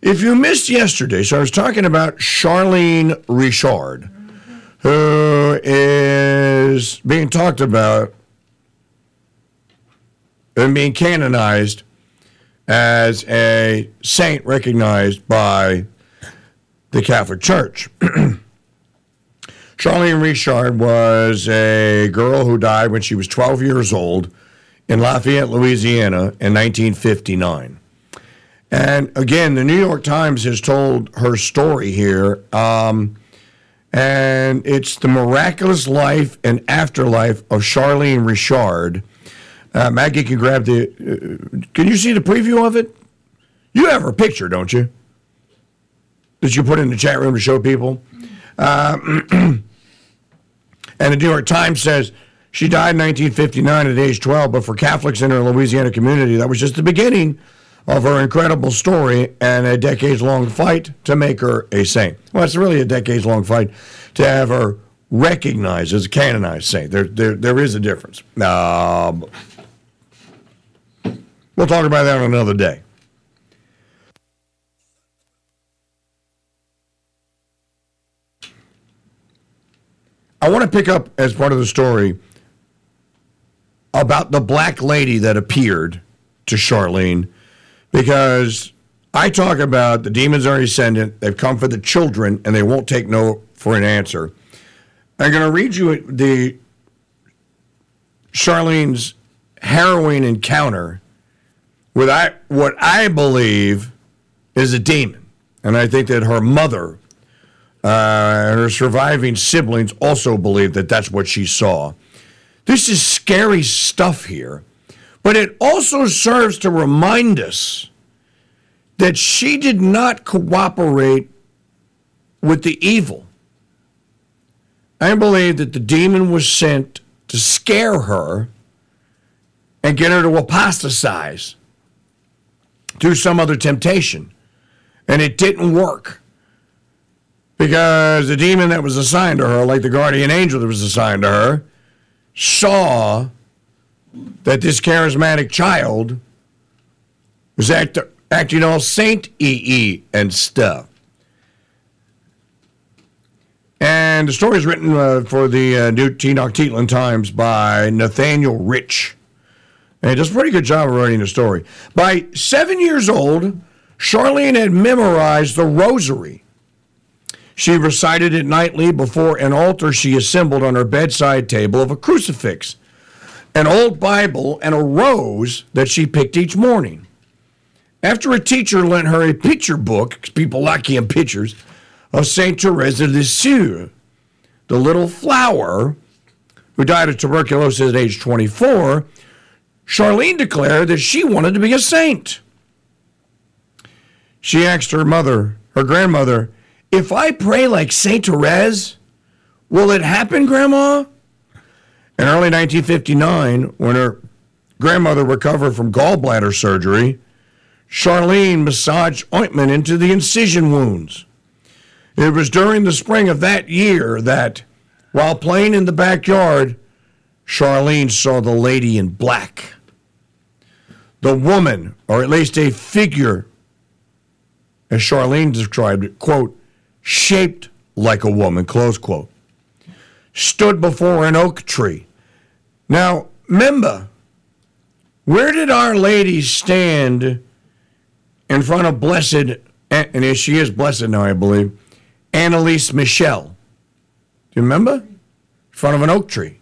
If you missed yesterday, so I was talking about Charlene Richard, who is being talked about and being canonized as a saint recognized by the Catholic Church. Charlene Richard was a girl who died when she was 12 years old in Lafayette, Louisiana in 1959. And again, the New York Times has told her story here, and it's the miraculous life and afterlife of Charlene Richard. Maggie can grab the... can you see the preview of it? You have her picture, don't you? That you put in the chat room to show people? And the New York Times says she died in 1959 at age 12, but for Catholics in her Louisiana community, that was just the beginning of her incredible story and a decades-long fight to make her a saint. Well, it's really a decades-long fight to have her recognized as a canonized saint. There is a difference. We'll talk about that on another day. I want to pick up as part of the story about the black lady that appeared to Charlene, because I talk about the demons are ascendant, they've come for the children, and they won't take no for an answer. I'm going to read you the Charlene's harrowing encounter with what I believe is a demon. And I think that her mother... and her surviving siblings also believe that that's what she saw. This is scary stuff here, but it also serves to remind us that she did not cooperate with the evil. I believe that the demon was sent to scare her and get her to apostatize through some other temptation, and it didn't work. Because the demon that was assigned to her, like the guardian angel that was assigned to her, saw that this charismatic child was acting all saint-y and stuff. And the story is written for the New Tenochtitlan Times by Nathaniel Rich. And he does a pretty good job of writing the story. By 7 years old, Charlene had memorized the rosary. She recited it nightly before an altar she assembled on her bedside table of a crucifix, an old Bible, and a rose that she picked each morning. After a teacher lent her a picture book, because people like in pictures, of St. Therese of Lisieux, the little flower, who died of tuberculosis at age 24, Charlene declared that she wanted to be a saint. She asked her grandmother, "If I pray like St. Therese, will it happen, Grandma?" In early 1959, when her grandmother recovered from gallbladder surgery, Charlene massaged ointment into the incision wounds. It was during the spring of that year that, while playing in the backyard, Charlene saw the lady in black. The woman, or at least a figure, as Charlene described it, quote, "shaped like a woman," close quote, stood before an oak tree. Now, remember, where did Our Lady stand in front of Blessed, and she is blessed now, I believe, Anneliese Michel? Do you remember? In front of an oak tree.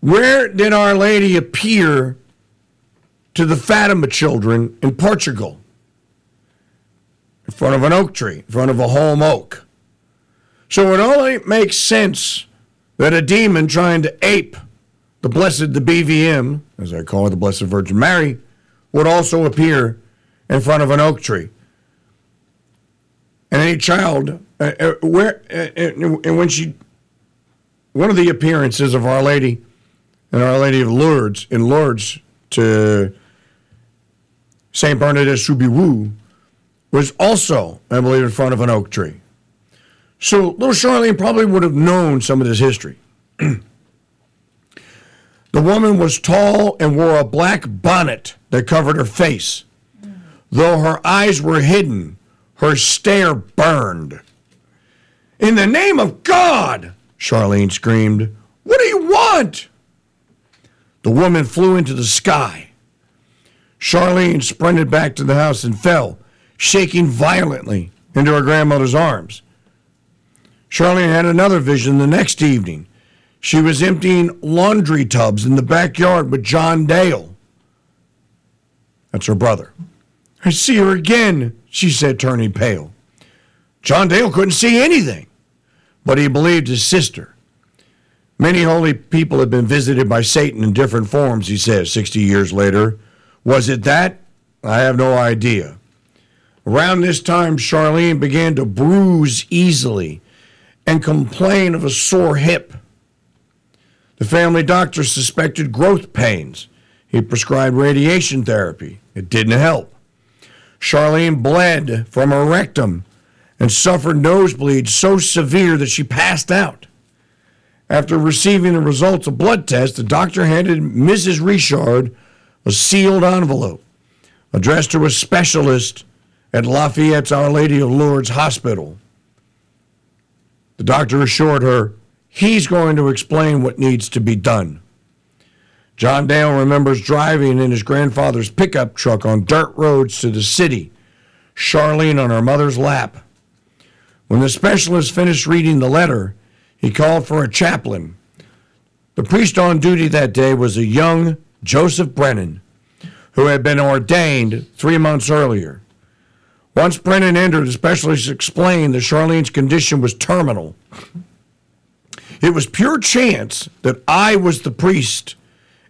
Where did Our Lady appear to the Fatima children in Portugal? In front of an oak tree, in front of a holm oak. So it only makes sense that a demon trying to ape the BVM, as I call her, the Blessed Virgin Mary, would also appear in front of an oak tree. And any child, one of the appearances of Our Lady and Our Lady of Lourdes, in Lourdes to St. Bernadette Soubirous, was also, I believe, in front of an oak tree. So little Charlene probably would have known some of this history. The woman was tall and wore a black bonnet that covered her face. Though her eyes were hidden, her stare burned. "In the name of God!" Charlene screamed. "What do you want?" The woman flew into the sky. Charlene sprinted back to the house and fell, shaking violently, into her grandmother's arms. Charlene had another vision the next evening. She was emptying laundry tubs in the backyard with John Dale. That's her brother. "I see her again," she said, turning pale. John Dale couldn't see anything, but he believed his sister. Many holy people have been visited by Satan in different forms, he says, 60 years later. Was it that? I have no idea. Around this time, Charlene began to bruise easily and complain of a sore hip. The family doctor suspected growth pains. He prescribed radiation therapy. It didn't help. Charlene bled from her rectum and suffered nosebleeds so severe that she passed out. After receiving the results of blood tests, the doctor handed Mrs. Richard a sealed envelope, addressed to a specialist at Lafayette's Our Lady of Lourdes Hospital. The doctor assured her he's going to explain what needs to be done. John Dale remembers driving in his grandfather's pickup truck on dirt roads to the city, Charlene on her mother's lap. When the specialist finished reading the letter, he called for a chaplain. The priest on duty that day was a young Joseph Brennan, who had been ordained 3 months earlier. Once Brennan entered, the specialist explained that Charlene's condition was terminal. It was pure chance that I was the priest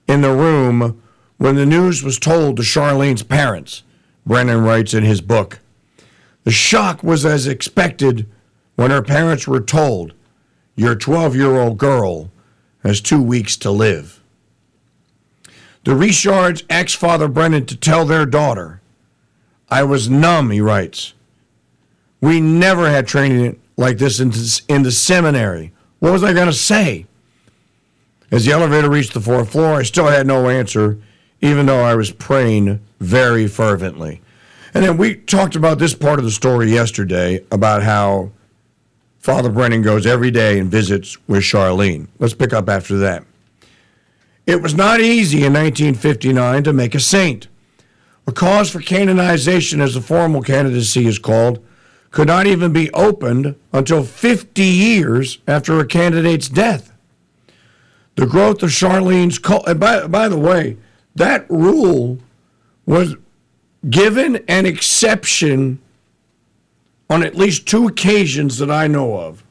in the room when the news was told to Charlene's parents, Brennan writes in his book. The shock was as expected when her parents were told, "Your 12-year-old girl has 2 weeks to live." The Richards asked Father Brennan to tell their daughter, "I was numb," he writes. "We never had training like this in the seminary. What was I going to say?" As the elevator reached the fourth floor, I still had no answer, even though I was praying very fervently. And then we talked about this part of the story yesterday, about how Father Brennan goes every day and visits with Charlene. Let's pick up after that. It was not easy in 1959 to make a saint. A cause for canonization, as the formal candidacy is called, could not even be opened until 50 years after a candidate's death. The growth of Charlene's cult, and by the way, that rule was given an exception on at least two occasions that I know of.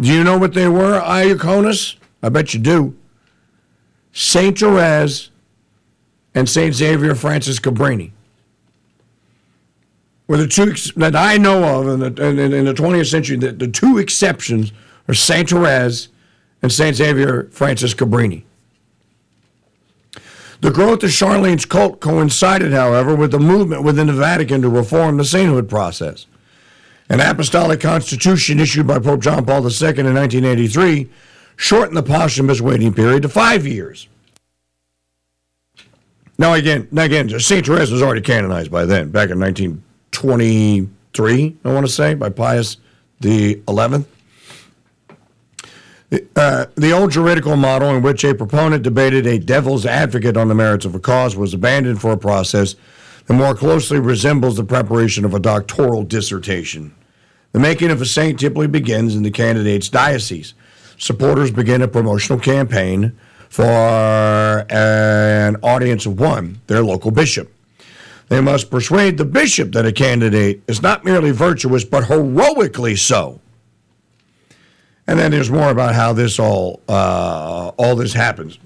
Do you know what they were, Iaconus? I bet you do. St. Therese and St. Xavier Francis Cabrini were the two that I know of in the 20th century. The two exceptions are St. Therese and St. Xavier Francis Cabrini. The growth of Charlene's cult coincided, however, with the movement within the Vatican to reform the sainthood process. An apostolic constitution issued by Pope John Paul II in 1983 shortened the posthumous waiting period to 5 years. Now again, St. Therese was already canonized by then, back in 1923, I want to say, by Pius XI. The old juridical model in which a proponent debated a devil's advocate on the merits of a cause was abandoned for a process that more closely resembles the preparation of a doctoral dissertation. The making of a saint typically begins in the candidate's diocese. Supporters begin a promotional campaign for an audience of one, their local bishop. They must persuade the bishop that a candidate is not merely virtuous, but heroically so. And then there's more about how this all this happens.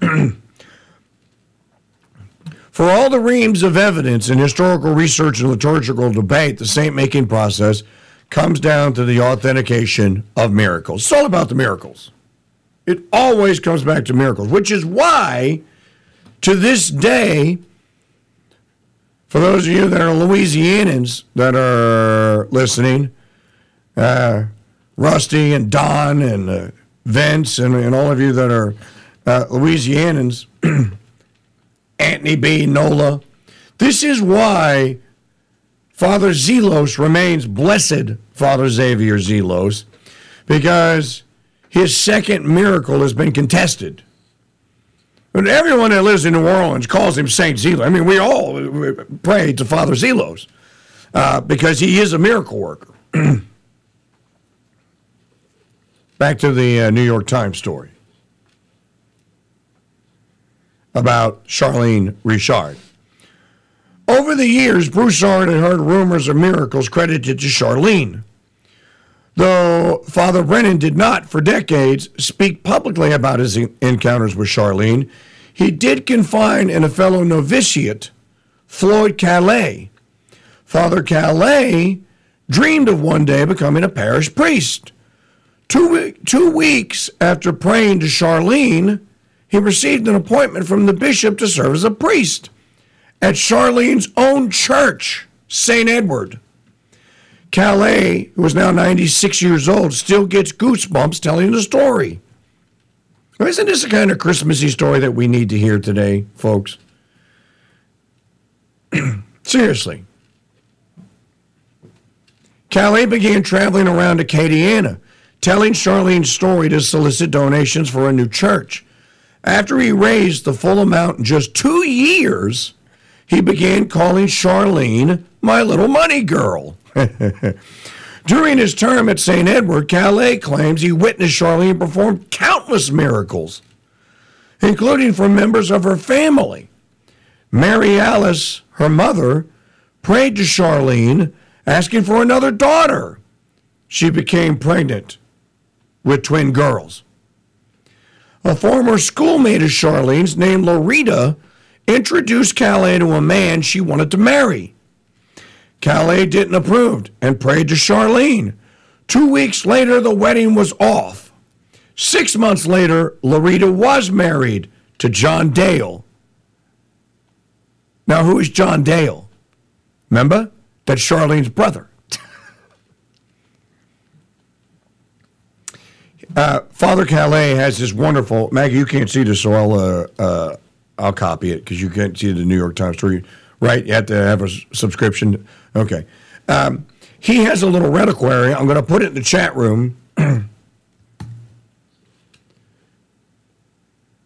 For all the reams of evidence in historical research and liturgical debate, the saint-making process comes down to the authentication of miracles. It's all about the miracles. It always comes back to miracles, which is why, to this day, for those of you that are Louisianans that are listening, Rusty and Don and Vince and all of you that are Louisianans, Anthony B. Nola, this is why Father Zelos remains Blessed Father Xavier Zelos because his second miracle has been contested. And everyone that lives in New Orleans calls him St. Zelos. I mean, we all pray to Father Zelos because he is a miracle worker. Back to the New York Times story about Charlene Richard. Over the years, Broussard had heard rumors of miracles credited to Charlene, though Father Brennan did not, for decades, speak publicly about his encounters with Charlene. He did confide in a fellow novitiate, Floyd Calais. Father Calais dreamed of one day becoming a parish priest. 2 weeks after praying to Charlene, he received an appointment from the bishop to serve as a priest at Charlene's own church, St. Edward. Calais, who is now 96 years old, still gets goosebumps telling the story. Isn't this the kind of Christmassy story that we need to hear today, folks? Seriously. Calais began traveling around to Cadiana, telling Charlene's story to solicit donations for a new church. After he raised the full amount in just 2 years, he began calling Charlene my little money girl. During his term at St. Edward, Calais claims he witnessed Charlene perform countless miracles, including from members of her family. Mary Alice, her mother, prayed to Charlene, asking for another daughter. She became pregnant with twin girls. A former schoolmate of Charlene's named Larita introduced Calais to a man she wanted to marry. Calais didn't approve and prayed to Charlene. 2 weeks later, the wedding was off. 6 months later, Larita was married to John Dale. Now, who is John Dale? Remember? That's Charlene's brother. Father Calais has this wonderful, Maggie, you can't see this, so I'll copy it because you can't see the New York Times story, right? You have to have a subscription. Okay. He has a little reliquary. I'm going to put it in the chat room in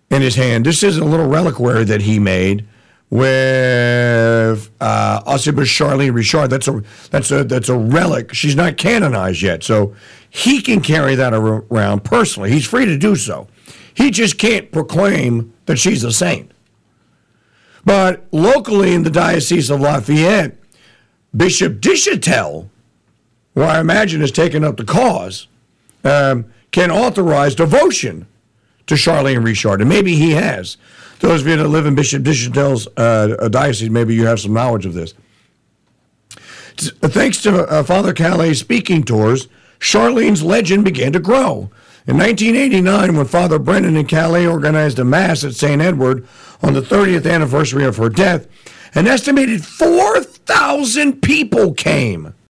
his hand. This is a little reliquary that he made with also with Charlene Richard. That's a relic. She's not canonized yet, so he can carry that around personally. He's free to do so. He just can't proclaim that she's a saint. But locally in the Diocese of Lafayette, Bishop Dischatel, who I imagine has taken up the cause, can authorize devotion to Charlene Richard, and maybe he has. Those of you that live in Bishop Dichatel's diocese, maybe you have some knowledge of this. Thanks to Father Calais' speaking tours, Charlene's legend began to grow. In 1989, when Father Brennan and Calais organized a mass at St. Edward on the 30th anniversary of her death, an estimated 4,000 people came.